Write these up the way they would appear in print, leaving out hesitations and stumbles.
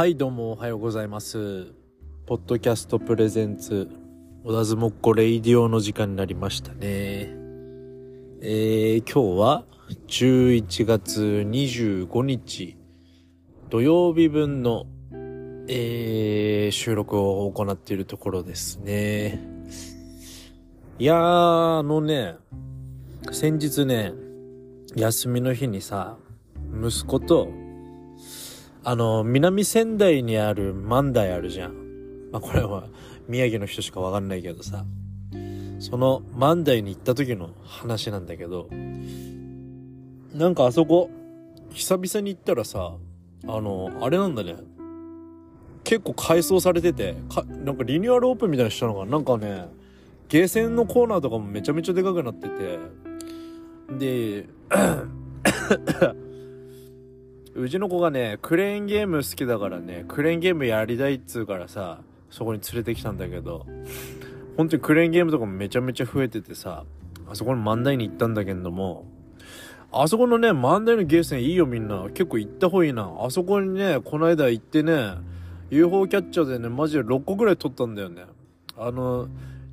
はいどうもおはようございます。ポッドキャストプレゼンツ小田ずもっこレイディオの時間になりましたね。今日は11月25日土曜日分の、収録を行っているところですね。いやー先日休みの日に息子と南仙台にある万代あるじゃん。これは宮城の人しかわかんないけどさ、その万代に行った時の話なんだけど、あそこ久々に行ったらさ、あれなんだね、結構改装されてて、リニューアルオープンみたいにしたのがゲーセンのコーナーとかもめちゃめちゃでかくなってて、でうちの子がクレーンゲーム好きだからクレーンゲームやりたいっつうからさ、そこに連れてきたんだけど、本当にクレーンゲームとかもめちゃめちゃ増えててさ、あそこの万代に行ったんだけども、あそこの万代のゲーセンいいよ、みんな結構行った方がいいな。あそこにこの間行ってUFO キャッチャーでマジで6個ぐらい取ったんだよね。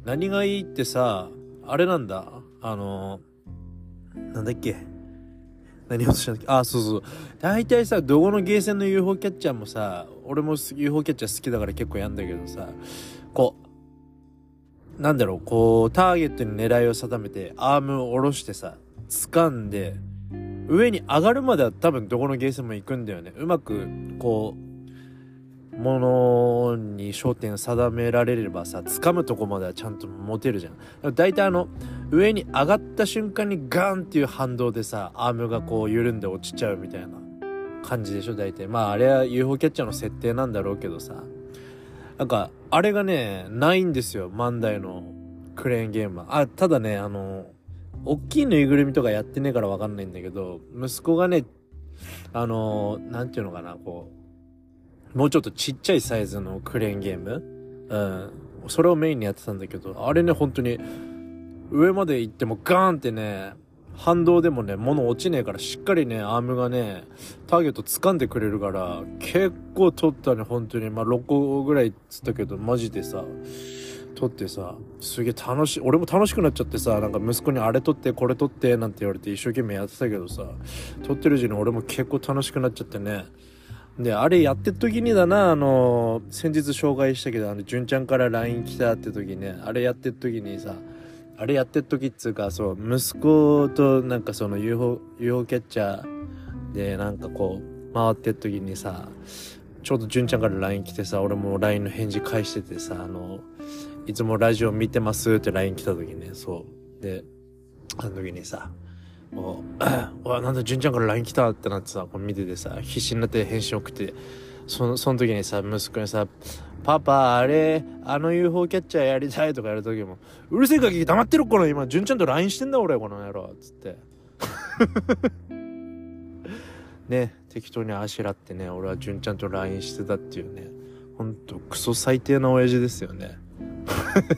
何がいいってさ、あれなんだ、大体さ、どこのゲーセンの UFO キャッチャーもさ、俺も UFO キャッチャー好きだから結構やんだけどさ、ターゲットに狙いを定めて、アームを下ろしてさ、掴んで、上に上がるまでは多分どこのゲーセンも行くんだよね。うまく、物に焦点定められればさ、掴むとこまではちゃんと持てるじゃん。だいたい上に上がった瞬間にガーンっていう反動でさ、アームが緩んで落ちちゃうみたいな感じでしょ、だいたい。あれは UFO キャッチャーの設定なんだろうけどさ、あれがないんですよ、万代のクレーンゲームは。ただ大きいぬいぐるみとかやってねえからわかんないんだけど、息子がもうちょっとちっちゃいサイズのクレーンゲーム、それをメインにやってたんだけど、あれ本当に上まで行ってもガーンって反動でも物落ちねえから、しっかりアームがターゲット掴んでくれるから、結構取った本当に6個ぐらいっつったけど、マジでさ取ってさ、すげえ俺も楽しくなっちゃってさ、息子にあれ取ってこれ取ってなんて言われて一生懸命やってたけどさ、取ってるうちに俺も結構楽しくなっちゃってで、あれやってる時にだな、先日紹介したけど、純ちゃんから LINE 来たって時あれやってる時にさ、あれやってる時っつうか、息子とその UFO キャッチャーで回ってる時にさ、ちょうど純ちゃんから LINE 来てさ、俺も LINE の返事返しててさ、いつもラジオ見てますって LINE 来た時そう。で、あの時にさ、なんだ純ちゃんから LINE 来たってなってさ、見ててさ、必死になって返信送って、その時にさ、息子にさ、パパあれUFO キャッチャーやりたいとかやる時も、うるせえかき黙ってろ、この今純ちゃんと LINE してんだ俺この野郎っつって適当にあしらって俺は純ちゃんと LINE してたっていうほんとクソ最低な親父ですよね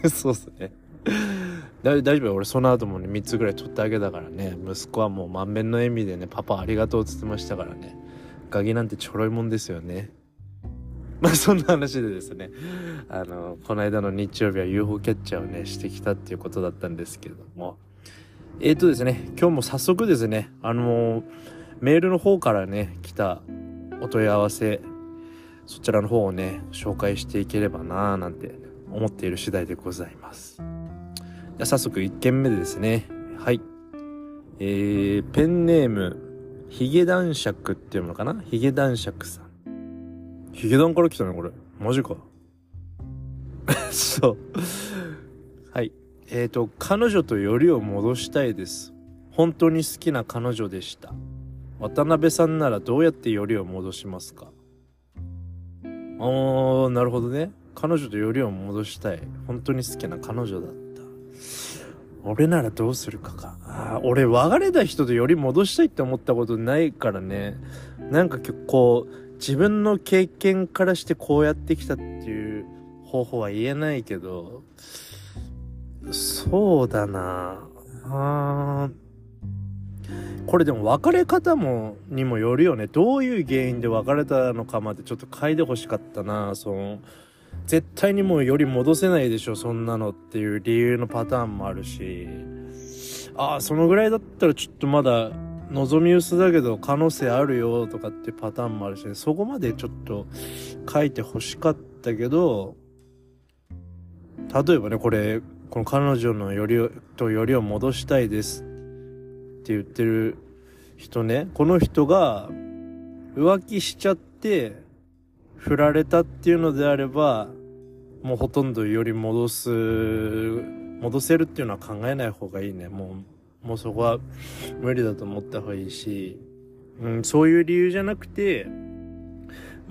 そうっすね大丈夫よ、俺その後も3つぐらい取ってあげたから息子はもう満面の笑みでパパありがとうって言ってましたからガキなんてちょろいもんですよね。そんな話でですね、この間の日曜日は UFO キャッチャーをしてきたっていうことだったんですけれども、ですね、今日も早速ですね、メールの方から来たお問い合わせ、そちらの方を紹介していければなぁなんて思っている次第でございます。早速1件目でですね、はい、ペンネームヒゲ男爵っていうのかな、ヒゲ男爵さん、ヒゲ男から来たねこれ、マジかそうはい、彼女とよりを戻したいです。本当に好きな彼女でした。渡辺さんならどうやってよりを戻しますか？なるほどね。彼女とよりを戻したい、本当に好きな彼女だった。俺ならどうするかか。俺別れた人とより戻したいって思ったことないから自分の経験からしてこうやってきたっていう方法は言えないけど、そうだなこれでも別れ方もにもよるよね。どういう原因で別れたのかまでちょっと書いてほしかったな。その絶対にもうより戻せないでしょそんなのっていう理由のパターンもあるし、ああそのぐらいだったらちょっとまだ望み薄だけど可能性あるよとかってパターンもあるし、ね、そこまでちょっと書いてほしかったけど、例えばねこの彼女のよりとよりを戻したいですって言ってる人ね、この人が浮気しちゃって振られたっていうのであれば、もうほとんどより戻せるっていうのは考えない方がいいね。もうそこは無理だと思った方がいいし、そういう理由じゃなくて、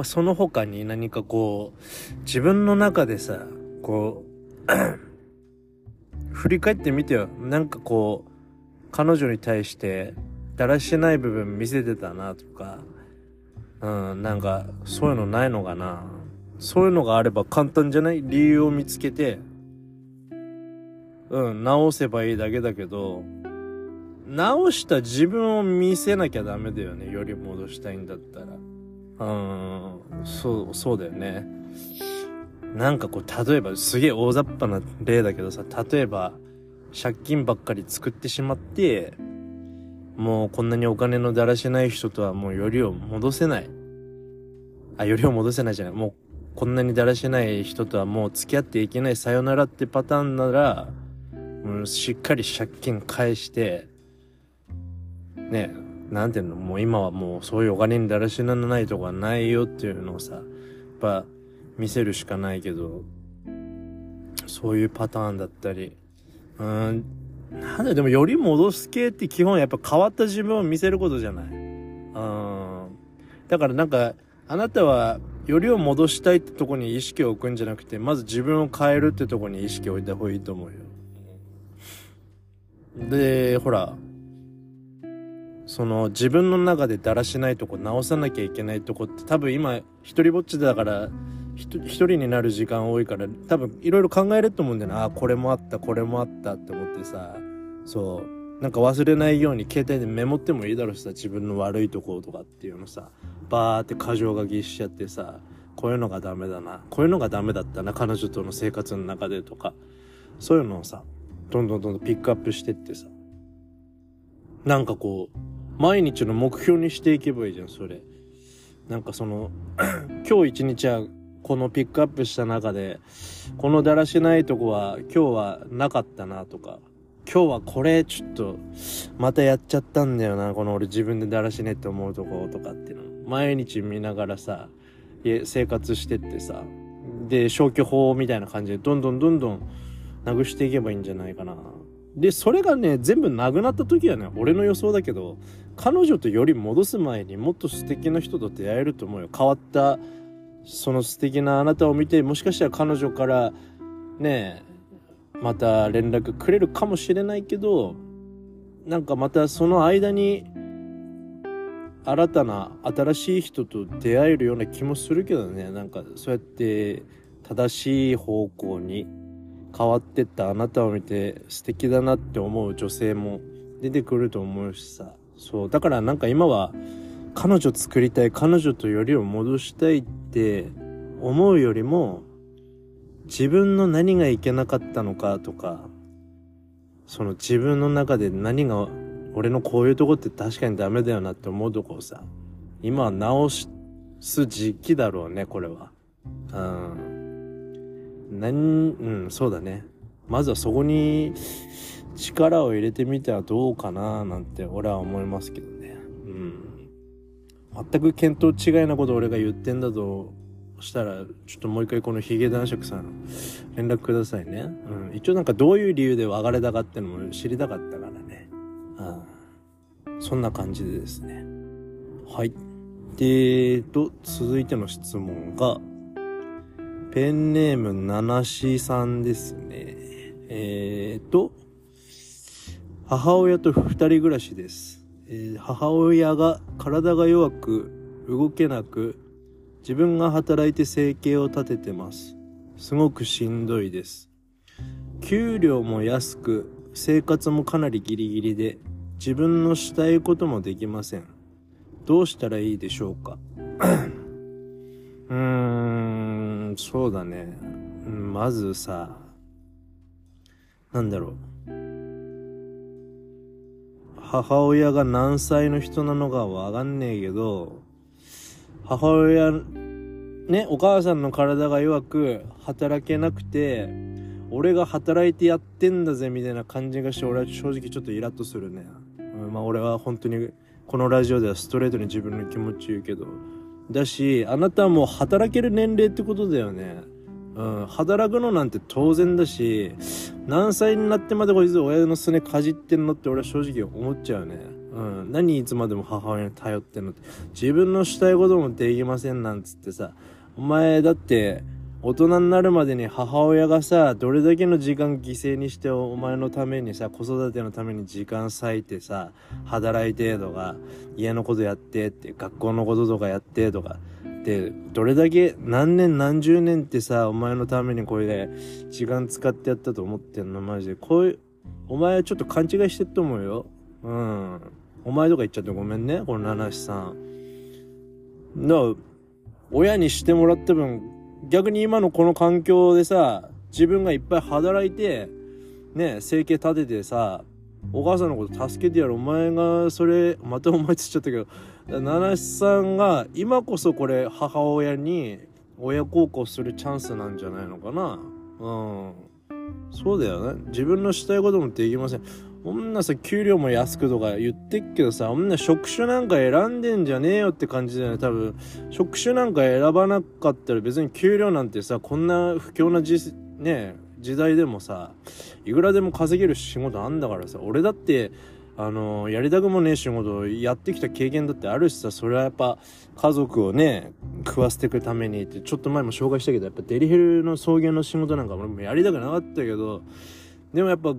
その他に何かこう自分の中でさこう振り返ってみてよ。なんかこう彼女に対してだらしない部分見せてたなとか、なんかそういうのないのかな。そういうのがあれば簡単じゃない？理由を見つけて直せばいいだけだけど、直した自分を見せなきゃダメだよね。より戻したいんだったらそうだよね。なんかこう例えばすげえ大雑把な例だけどさ、例えば借金ばっかり作ってしまってもうこんなにお金のだらしない人とはもうよりを戻せない、よりを戻せないじゃない、もうこんなにだらしない人とはもう付き合っていけない、さよならってパターンなら、しっかり借金返してね、なんていうの、もう今はもうそういうお金にだらしならないとかないよっていうのをさ、やっぱ見せるしかないけど、そういうパターンだったり、なんだ、でもより戻す系って基本やっぱ変わった自分を見せることじゃない。だからなんかあなたはよりを戻したいってとこに意識を置くんじゃなくて、まず自分を変えるってとこに意識を置いた方がいいと思うよ。でほらその自分の中でだらしないとこ、直さなきゃいけないとこって多分今一人ぼっちだから一人になる時間多いから多分いろいろ考えると思うんだよな。これもあったこれもあったって思ってさ、そうなんか忘れないように携帯でメモってもいいだろうしさ、自分の悪いとことかっていうのさバーって箇条書きしちゃってさ、こういうのがダメだな、こういうのがダメだったな彼女との生活の中でとか、そういうのをさどんどんピックアップしてってさ、なんかこう毎日の目標にしていけばいいじゃんそれ。なんかその今日一日はこのピックアップした中でこのだらしないとこは今日はなかったなとか、今日はこれちょっとまたやっちゃったんだよな、この俺自分でだらしねえって思うとことかっていうの毎日見ながらさ生活してってさ、で消去法みたいな感じでどんどんなくしていけばいいんじゃないかな。でそれがね全部なくなった時はね、俺の予想だけど彼女とより戻す前にもっと素敵な人と出会えると思うよ。変わったその素敵なあなたを見て、もしかしたら彼女からねまた連絡くれるかもしれないけど、なんかまたその間に新たな新しい人と出会えるような気もするけどね。なんかそうやって正しい方向に変わってったあなたを見て素敵だなって思う女性も出てくると思うしさ、そうだからなんか今は彼女作りたい、彼女とよりを戻したいって思うよりも、自分の何がいけなかったのかとか、その自分の中で何が俺のこういうとこって確かにダメだよなって思うとこをさ、今は直す時期だろうねこれは。そうだね。まずはそこに力を入れてみてはどうかななんて俺は思いますけどね。全く見当違いなこと俺が言ってんだとしたら、ちょっともう一回このヒゲ男爵さん連絡くださいね。一応なんかどういう理由で別れたかってのも知りたかったからね。そんな感じでですね。はい。続いての質問が、ペンネームナナシさんですね。母親と二人暮らしです。母親が体が弱く動けなく、自分が働いて生計を立ててます。すごくしんどいです。給料も安く生活もかなりギリギリで、自分のしたいこともできません。どうしたらいいでしょうか。そうだね。まずさ、なんだろう、母親が何歳の人なのかわかんねえけど、母親ね、お母さんの体が弱く働けなくて、俺が働いてやってんだぜみたいな感じがして、俺は正直ちょっとイラッとするね。まあ俺は本当にこのラジオではストレートに自分の気持ち言うけど、だしあなたはもう働ける年齢ってことだよね。働くのなんて当然だし、何歳になってまでこいつ親のすねかじってんのって俺は正直思っちゃうね。何いつまでも母親に頼ってんのって、自分のしたいこともできませんなんつってさ、お前だって大人になるまでに母親がさ、どれだけの時間犠牲にしてお前のためにさ、子育てのために時間割いてさ、働いてとか、家のことやってって、学校のこととかやってとかで、どれだけ何年何十年ってさ、お前のためにこれで時間使ってやったと思ってんの。マジでこういう、お前はちょっと勘違いしてると思うよ。お前とか言っちゃってごめんね、この七七さん。だから親にしてもらった分、逆に今のこの環境でさ、自分がいっぱい働いてね、生計立ててさ、お母さんのこと助けてやる。お前がそれ、またお前つっちゃったけど、七七さんが今こそこれ、母親に親孝行するチャンスなんじゃないのかな。そうだよね。自分のしたいこともできません。女さ、給料も安くとか言ってっけどさ、女職種なんか選んでんじゃねえよって感じだよね。多分職種なんか選ばなかったら別に給料なんてさ、こんな不況な時代でもさ、いくらでも稼げる仕事あんだからさ、俺だってやりたくもねえ仕事をやってきた経験だってあるしさ、それはやっぱ家族をね、食わせていくためにって、ちょっと前も紹介したけど、やっぱデリヘルの送迎の仕事なんか俺もやりたくなかったけど、でもやっぱ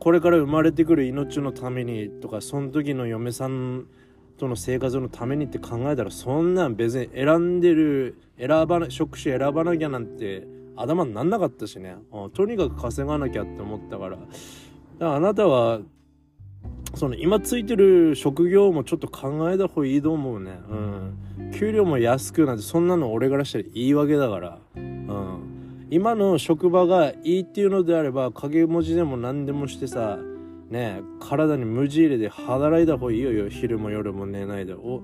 これから生まれてくる命のためにとか、その時の嫁さんとの生活のためにって考えたら、そんなん別に職種選ばなきゃなんて頭になんなかったしね。とにかく稼がなきゃって思ったから。だからあなたはその今ついてる職業もちょっと考えた方がいいと思うね。給料も安くなんて、そんなの俺からしたらいいわけだから。今の職場がいいっていうのであれば、掛け持ちでも何でもしてさ、ねえ、体に無地入れで働いた方がいいよ。昼も夜も寝ないで。こ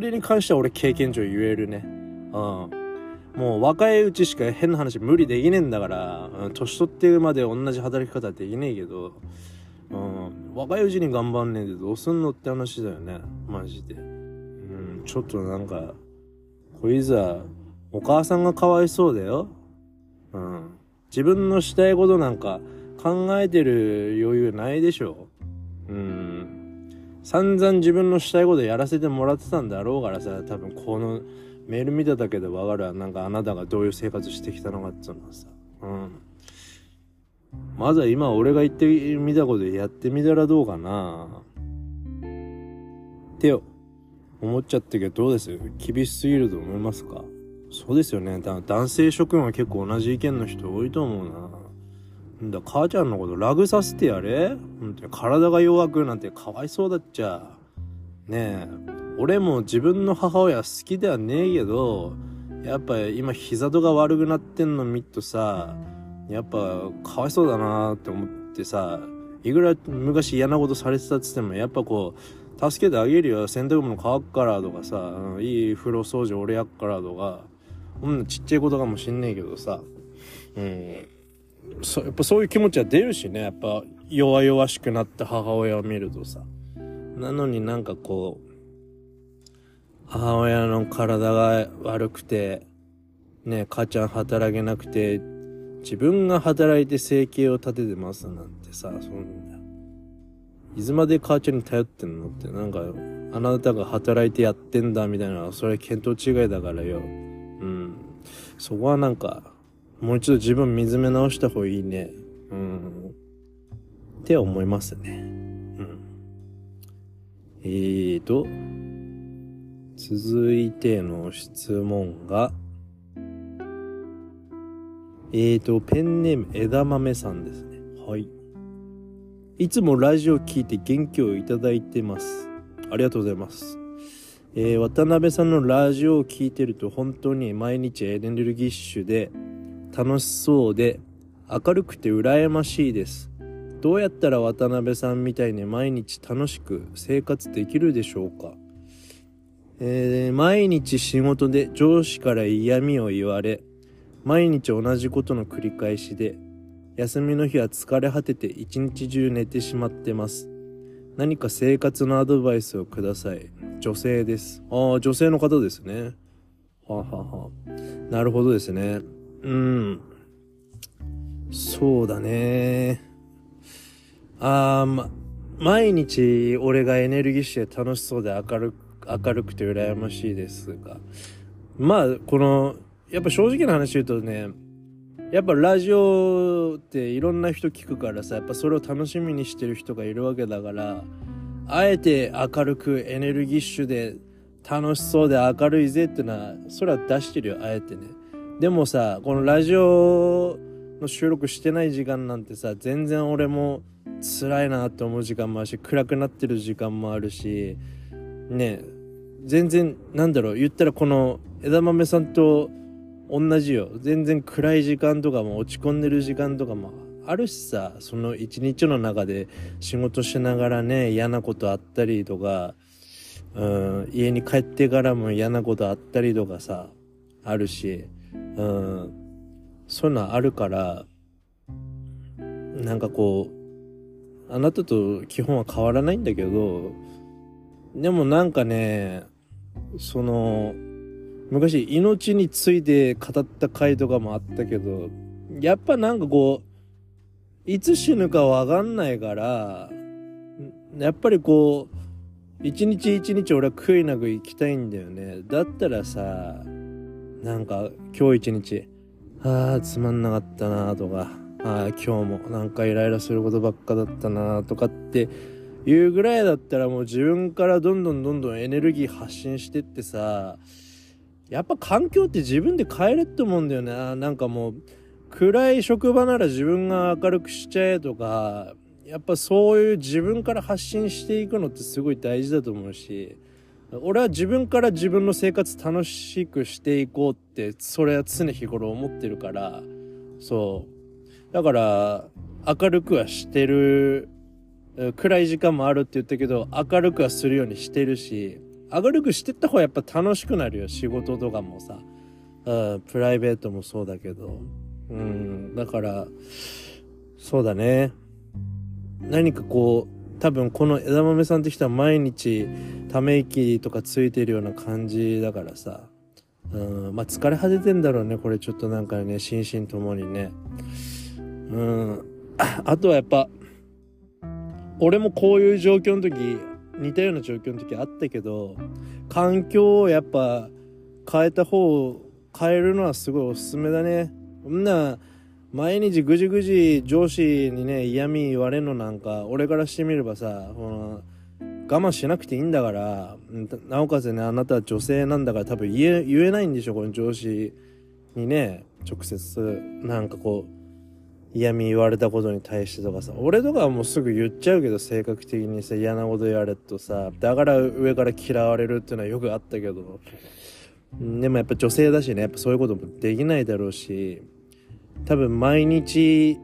れに関しては俺経験上言えるね。もう若いうちしか変な話無理できねえんだから、年取ってまで同じ働き方はできねえけど、若いうちに頑張んねえでどうすんのって話だよね、マジで。ちょっとなんか、こいつはお母さんがかわいそうだよ。自分のしたいことなんか考えてる余裕ないでしょ。散々自分のしたいことやらせてもらってたんだろうからさ、多分このメール見ただけでわかるわ。なんかあなたがどういう生活してきたのかっていうのはさ。まずは今俺が言ってみたことやってみたらどうかなって思っちゃったけど、どうです？厳しすぎると思いますか？そうですよね。男性諸君は結構同じ意見の人多いと思うな。母ちゃんのことラグさせてやれ。本当に体が弱くなんてかわいそうだっちゃねえ。俺も自分の母親好きではねえけど、やっぱ今膝とか悪くなってんの見っとさ、やっぱかわいそうだなって思ってさ、いくら昔嫌なことされてたっつっても、やっぱこう助けてあげるよ。洗濯物乾くからとかさ、いい風呂掃除俺やっからとか、ちっちゃいことかもしんねえけどさ、やっぱそういう気持ちは出るしね。やっぱ弱々しくなった母親を見るとさ、なのになんかこう母親の体が悪くてね、母ちゃん働けなくて自分が働いて生計を立ててますなんてさ、そんないつまで母ちゃんに頼ってんのって、なんかあなたが働いてやってんだみたいな、それは見当違いだからよ。そこはなんかもう一度自分見つめ直した方がいいね。って思いますね。続いての質問がペンネーム枝豆さんですね。はい。いつもラジオ聞いて元気をいただいてます。ありがとうございます。渡辺さんのラジオを聞いてると本当に毎日エネルギッシュで楽しそうで明るくて羨ましいです。どうやったら渡辺さんみたいに毎日楽しく生活できるでしょうか？毎日仕事で上司から嫌味を言われ、毎日同じことの繰り返しで、休みの日は疲れ果てて一日中寝てしまってます。何か生活のアドバイスをください。女性です。女性の方ですね。なるほどですね。そうだね。毎日俺がエネルギッシュで楽しそうで明るくて羨ましいですが、やっぱ正直な話言うとね、やっぱラジオっていろんな人聞くからさ、やっぱそれを楽しみにしてる人がいるわけだから、あえて明るくエネルギッシュで楽しそうで明るいぜってのはそれは出してるよ、あえてね。でもさ、このラジオの収録してない時間なんてさ、全然俺も辛いなって思う時間もあるし、暗くなってる時間もあるしね。全然言ったらこの枝豆さんと同じよ。全然暗い時間とかも落ち込んでる時間とかもあるしさ、その一日の中で仕事しながらね、嫌なことあったりとか、家に帰ってからも嫌なことあったりとかさ、あるし、そういうのあるから、あなたと基本は変わらないんだけど、でも昔命について語った回とかもあったけど、やっぱいつ死ぬかわかんないから、やっぱり一日一日俺は悔いなく生きたいんだよね。だったらさ、今日一日つまんなかったなとか、今日もイライラすることばっかだったなとかっていうぐらいだったら、もう自分からどんどんエネルギー発信してってさ、やっぱ環境って自分で変えると思うんだよね。もう暗い職場なら自分が明るくしちゃえとか、やっぱそういう自分から発信していくのってすごい大事だと思うし、俺は自分から自分の生活楽しくしていこうってそれは常日頃思ってるから、そうだから明るくはしてる。暗い時間もあるって言ったけど、明るくはするようにしてるし、明るくしてった方がやっぱ楽しくなるよ。仕事とかもさ、プライベートもそうだけど、だからそうだね。何か多分この枝豆さんって人は毎日ため息とかついてるような感じだからさ、疲れ果ててんだろうね、これちょっとね、心身ともにね。あとはやっぱ俺もこういう状況の時、似たような状況の時あったけど、環境をやっぱ変えるのはすごいおすすめだね。そんな毎日ぐじ上司にね嫌味言われるの俺からしてみればさ、我慢しなくていいんだから。なおかつね、あなたは女性なんだから多分言えないんでしょ、この上司にね、直接嫌味言われたことに対してとかさ。俺とかはもうすぐ言っちゃうけど、性格的にさ、嫌なことやれとさ、だから上から嫌われるっていうのはよくあったけど、でもやっぱ女性だしね、やっぱそういうこともできないだろうし、多分毎日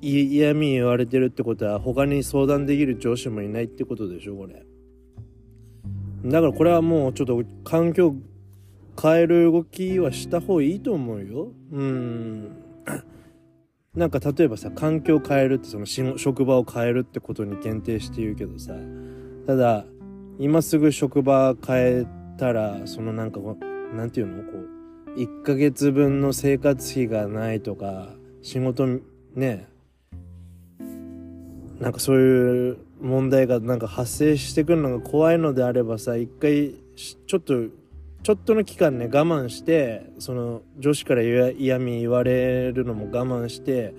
嫌味言われてるってことは他に相談できる上司もいないってことでしょ、これ。だからこれはもうちょっと環境変える動きはした方がいいと思うよ。例えばさ、環境を変えるって、その職場を変えるってことに限定して言うけどさ、ただ今すぐ職場変えたら、その1ヶ月分の生活費がないとか、仕事ね、そういう問題が発生してくるのが怖いのであればさ、一回ちょっとの期間ね、我慢して、その女子から嫌味言われるのも我慢して、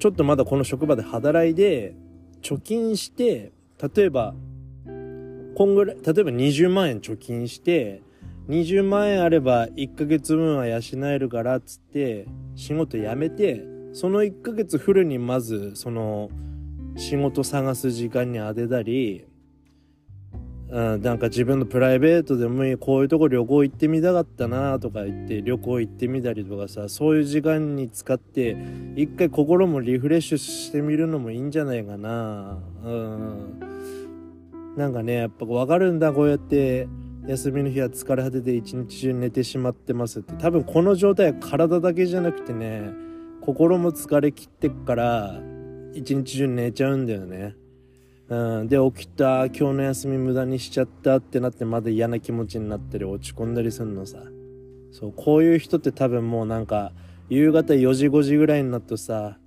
ちょっとまだこの職場で働いて貯金して、例えば20万円貯金して、20万円あれば1ヶ月分は養えるからっつって仕事辞めて、その1ヶ月フルにまずその仕事探す時間に当てたり、なんか自分のプライベートでもいい、こういうとこ旅行行ってみたかったなとか言って旅行行ってみたりとかさ、そういう時間に使って一回心もリフレッシュしてみるのもいいんじゃないかな。なんかね、やっぱ分かるんだ、こうやって休みの日は疲れ果てて一日中寝てしまってますって。多分この状態は体だけじゃなくてね、心も疲れ切ってっから一日中寝ちゃうんだよね。で起きた、今日の休み無駄にしちゃったってなって、まだ嫌な気持ちになったり落ち込んだりするのさ。そう、こういう人って多分もうなんか夕方4時5時ぐらいになるとさ、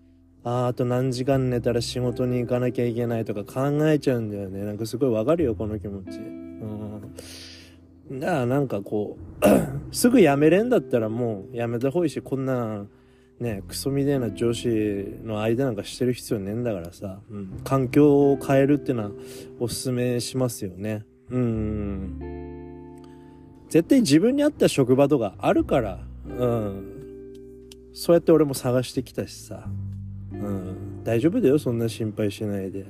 あと何時間寝たら仕事に行かなきゃいけないとか考えちゃうんだよね。なんかすごいわかるよ、この気持ち。だからなんかこうすぐ辞めれんだったらもう辞めた方がいいし、こんなね、クソみたいな上司の間なんかしてる必要ねえんだからさ、環境を変えるってのはおすすめしますよね。絶対自分に合った職場とかあるから、そうやって俺も探してきたしさ、大丈夫だよ、そんな心配しないで。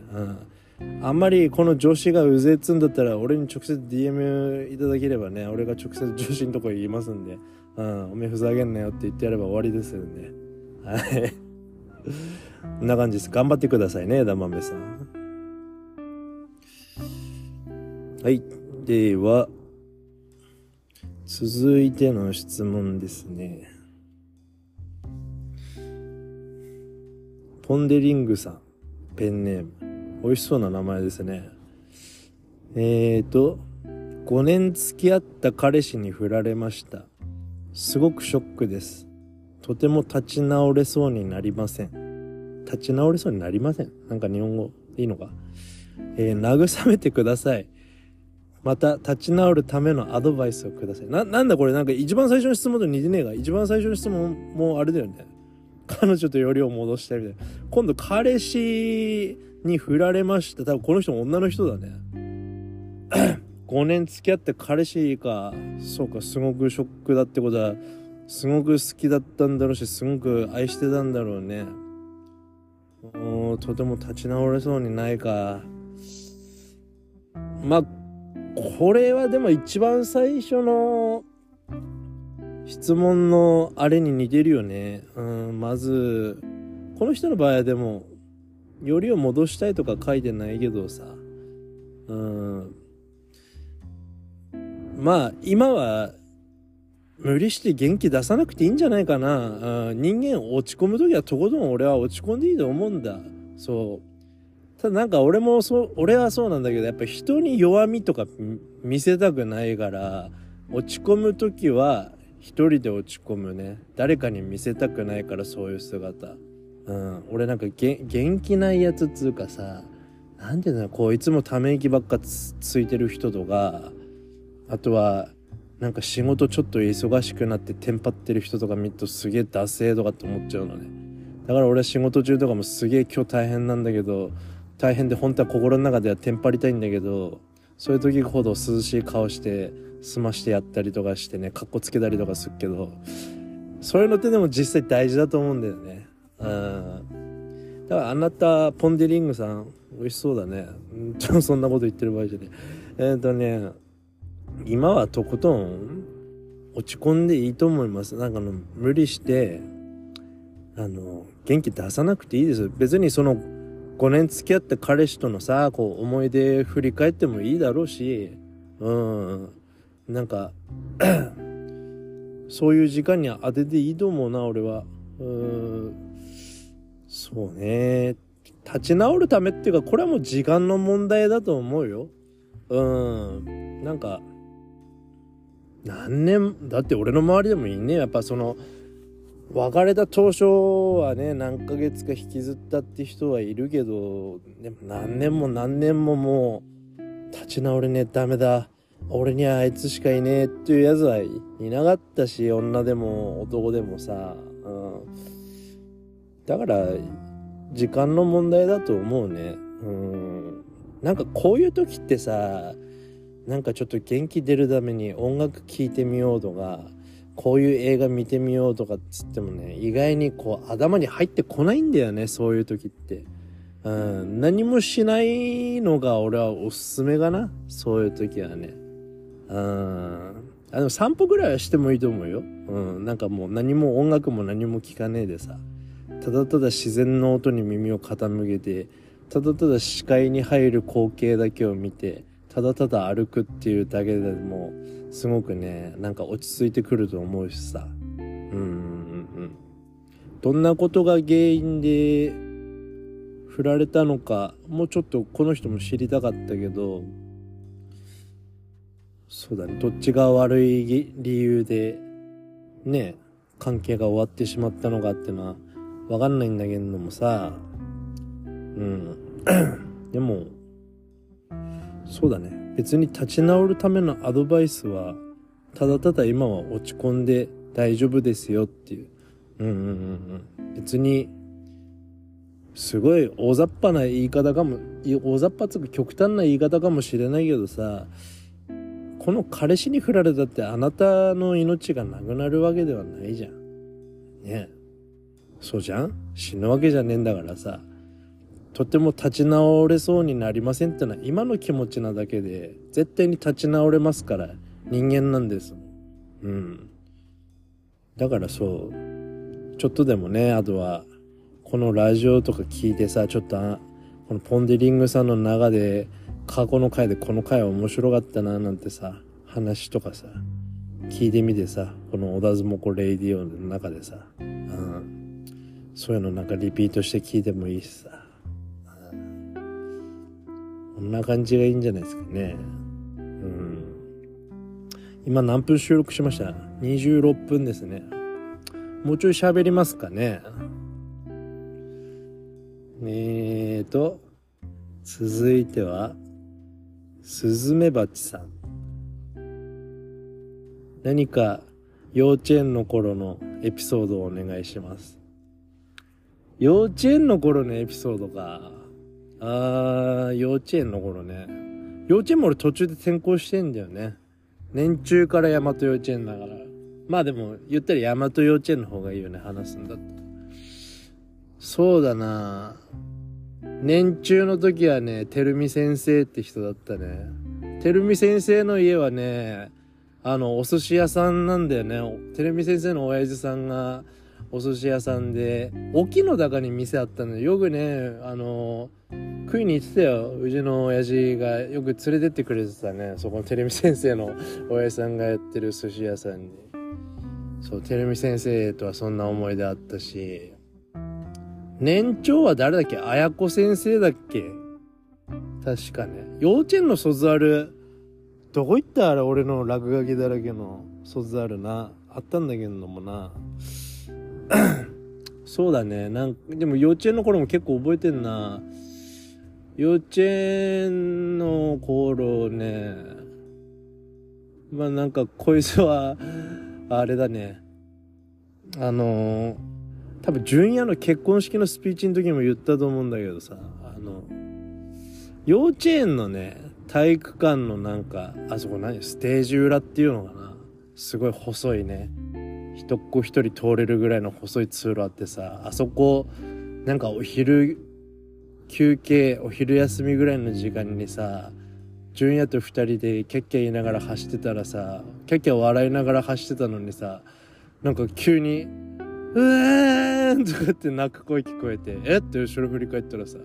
あんまりこの上司がうぜえっつんだったら俺に直接 DM いただければね、俺が直接上司のとこ言いますんで、おめえふざけんなよって言ってやれば終わりですよね。はいこんな感じです。頑張ってくださいね、枝豆さん。はい、では続いての質問ですね。ポンデリングさん、ペンネーム、美味しそうな名前ですね。5年付き合った彼氏に振られました。すごくショックです。とても立ち直れそうになりません。立ち直れそうになりません、なんか日本語いいのか。慰めてください。また立ち直るためのアドバイスをください。なんだこれ、なんか一番最初の質問と似てねえが、一番最初の質問もあれだよね、彼女とよりを戻したいみたいな。今度彼氏に振られました。多分この人も女の人だね5年付き合って彼氏か、そうか、すごくショックだってことはすごく好きだったんだろうし、すごく愛してたんだろうね。とても立ち直れそうにないか。まあこれはでも一番最初の質問のあれに似てるよね。まずこの人の場合はでもよりを戻したいとか書いてないけどさ、まあ今は無理して元気出さなくていいんじゃないかな。人間落ち込むときはとことん俺は落ち込んでいいと思うんだ。そう、ただなんか俺も俺はそうなんだけど、やっぱ人に弱みとか見せたくないから、落ち込むときは一人で落ち込むね。誰かに見せたくないから、そういう姿。俺なんか元気ないやつつうかさ、なんていうんだろう、こういつもため息ばっか ついてる人とか、あとはなんか仕事ちょっと忙しくなってテンパってる人とか見るとすげえダセーとかって思っちゃうのね。だから俺は仕事中とかもすげえ今日大変なんだけど、大変で本当は心の中ではテンパりたいんだけど、そういう時ほど涼しい顔して済ましてやったりとかしてね、かっこつけたりとかするけど、そういうのってでも実際大事だと思うんだよね。だからあなたポンデリングさん、美味しそうだね。そんなこと言ってる場合じゃねえ。今はとことん落ち込んでいいと思います。なんか無理して元気出さなくていいです。別にその5年付き合った彼氏とのさ、こう思い出振り返ってもいいだろうし、なんかそういう時間に当てていいと思うな、俺は。そうね、立ち直るためっていうか、これはもう時間の問題だと思うよ。なんか何年だって俺の周りでもいいね。やっぱその別れた当初はね、何ヶ月か引きずったって人はいるけど、でも何年も何年ももう立ち直れねえ、ダメだ、俺にはあいつしかいねえっていうやつはいなかったし、女でも男でもさ、だから時間の問題だと思うね。なんかこういう時ってさ、なんかちょっと元気出るために音楽聴いてみようとか、こういう映画見てみようとかっつってもね、意外にこう頭に入ってこないんだよね、そういう時って。うん、何もしないのが俺はおすすめかな、そういう時はね。でも散歩ぐらいはしてもいいと思うよ。なんかもう何も音楽も何も聞かねえでさ、ただただ自然の音に耳を傾けて、ただただ視界に入る光景だけを見て、ただただ歩くっていうだけでもすごくね、なんか落ち着いてくると思うしさ。どんなことが原因で振られたのか、もうちょっとこの人も知りたかったけど、そうだね、どっちが悪い理由でね関係が終わってしまったのかっていうのは分かんないんだけどもさ、でもそうだね、別に立ち直るためのアドバイスは、ただただ今は落ち込んで大丈夫ですよっていう、別にすごい大雑把な言い方かも、大雑把つく極端な言い方かもしれないけどさ、この彼氏に振られたってあなたの命がなくなるわけではないじゃんね。そうじゃん、死ぬわけじゃねえんだからさ、とても立ち直れそうになりませんってのは今の気持ちなだけで、絶対に立ち直れますから、人間なんです。だからそう、ちょっとでもね、あとはこのラジオとか聞いてさ、ちょっとこのポンデリングさんの中で過去の回でこの回面白かったななんてさ、話とかさ、聞いてみてさ、この小田相撲レイディオの中でさ、そういうのなんかリピートして聞いてもいいしさ。こんな感じがいいんじゃないですかね。今何分収録しました？26分ですね。もうちょい喋りますかね。続いてはスズメバチさん。何か幼稚園の頃のエピソードをお願いします。幼稚園の頃のエピソードか。幼稚園の頃ね。幼稚園も俺途中で転校してんだよね。年中から大和幼稚園だから。まあでも言ったら大和幼稚園の方がいいよね、話すんだって。そうだな、年中の時はね、てるみ先生って人だったね。てるみ先生の家はね、お寿司屋さんなんだよね。てるみ先生の親父さんがお寿司屋さんで、沖の高に店あったので、よくね、食いに行ってたよ。うちの親父がよく連れてってくれてたね。そこのてるみ先生の親父さんがやってる寿司屋さんに。そう、てるみ先生とはそんな思い出あったし、年長は誰だっけ？綾子先生だっけ？確かね。幼稚園の卒アル、どこ行ったあれ、俺の落書きだらけの卒アルな。あったんだけどもな。そうだね、でも幼稚園の頃も結構覚えてんな。幼稚園の頃ね、まあなんかこいつはあれだね、多分純也の結婚式のスピーチの時も言ったと思うんだけどさ、幼稚園のね体育館のなんかあそこ何ステージ裏っていうのかな、すごい細いね、一子一人通れるぐらいの細い通路あってさ、あそこなんかお昼休憩、お昼休みぐらいの時間にさ、純也と二人でキャッキャ言いながら走ってたらさ、キャッキャ笑いながら走ってたのにさ、なんか急にうーんとかって泣く声聞こえて、えって後ろ振り返ったらさ、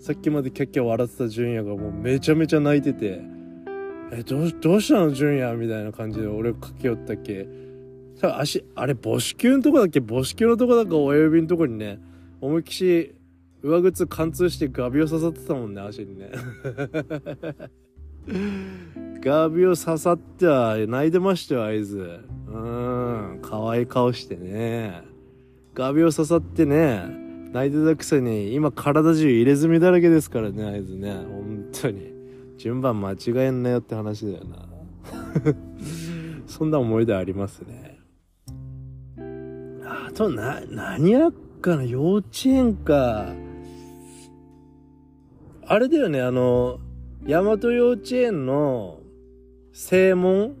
さっきまでキャッキャ笑ってた純也がもうめちゃめちゃ泣いてて、どうしたの純也みたいな感じで俺駆け寄ったっけ、あれ母子球のとこだっけ、母子球のとこだか親指のとこにね、思いっきし上靴貫通してガビを刺さってたもんね、足にねガビを刺さっては泣いてましたよ、合図。可愛い顔してね、ガビを刺さってね泣いてたくせに、今体中入れ墨だらけですからね、合図ね。本当に順番間違えんなよって話だよなそんな思い出ありますね。あと何やっかな、幼稚園か。あれだよね、大和幼稚園の正門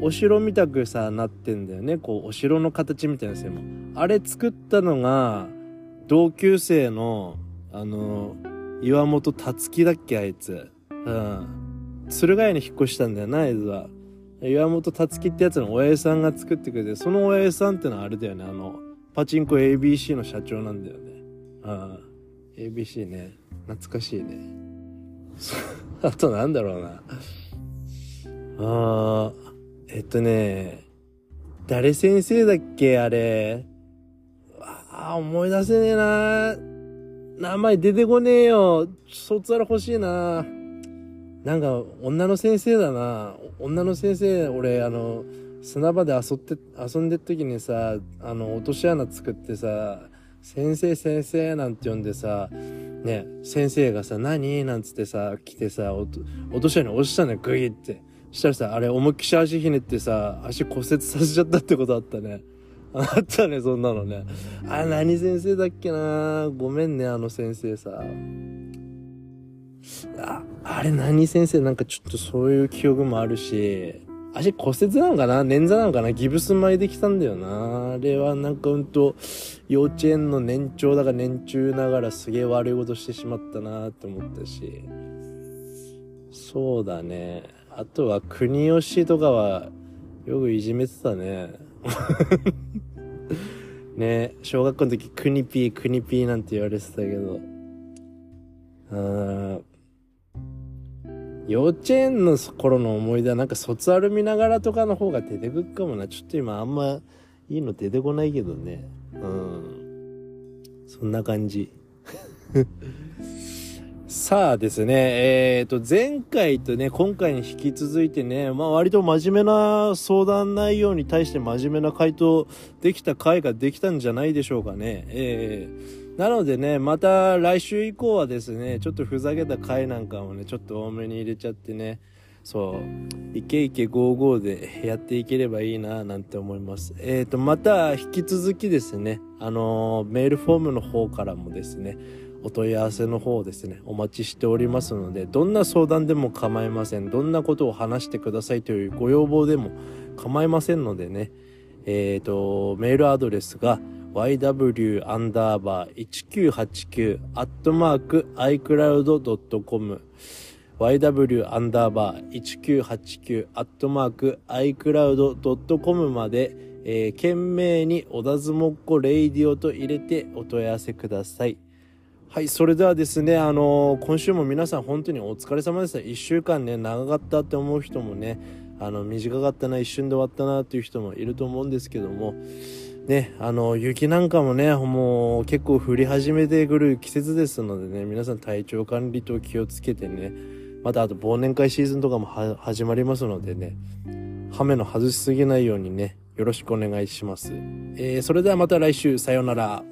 お城みたくさなってんだよね。こうお城の形みたいなやつでも、あれ作ったのが同級生の岩本達樹だっけ、あいつ、鶴ヶ谷に引っ越したんだよな、あいつは。岩本達樹ってやつの親父さんが作ってくれて、その親父さんってのはあれだよね、パチンコ ABC の社長なんだよね。ABC ね、懐かしいね。あとなんだろうな。誰先生だっけ、あれ。思い出せねえな。名前出てこねえよ。卒アル欲しいな。なんか、女の先生だな。女の先生、俺、砂場で遊んでる時にさ、落とし穴作ってさ、先生なんて呼んでさ、ね、先生がさ、何なんつってさ、来てさ、落とし穴に落ちたんだよ、グイって。したらさ、あれ思いっきし足ひねってさ、足骨折させちゃったってことあったね。あったね、そんなのね。何先生だっけな。ごめんね、先生さ。あれ何先生、なんかちょっとそういう記憶もあるし、足骨折なのかな、捻挫なのかな、ギブス前できたんだよな。あれはなんか幼稚園の年長だから年中ながらすげえ悪いことしてしまったなって思ったし。そうだね。あとは国吉とかはよくいじめてたね。ね、小学校の時国ピーなんて言われてたけど。幼稚園の頃の思い出はなんか卒アル見ながらとかの方が出てくるかもな。ちょっと今あんまいいの出てこないけどね。そんな感じ。さあですね、前回とね、今回に引き続いてね、割と真面目な相談内容に対して真面目な回答できた回ができたんじゃないでしょうかね。なのでね、また来週以降はですね、ちょっとふざけた回なんかもね、ちょっと多めに入れちゃってね、そう、イケイケゴーゴーでやっていければいいな、なんて思います。また引き続きですね、メールフォームの方からもですね、お問い合わせの方をですねお待ちしておりますので、どんな相談でも構いません。どんなことを話してくださいというご要望でも構いませんのでね、メールアドレスが yw_1989@icloud.com yw_1989@icloud.com まで、懸命に小田相撲っ子レイディオと入れてお問い合わせください。はい、それではですね、今週も皆さん本当にお疲れ様でした。一週間ね、長かったって思う人もね、短かったな、一瞬で終わったなっていう人もいると思うんですけども、ね、雪なんかもね、もう結構降り始めてくる季節ですのでね、皆さん体調管理と気をつけてね、またあと忘年会シーズンとかも始まりますのでね、ハメの外しすぎないようにね、よろしくお願いします。それではまた来週、さようなら。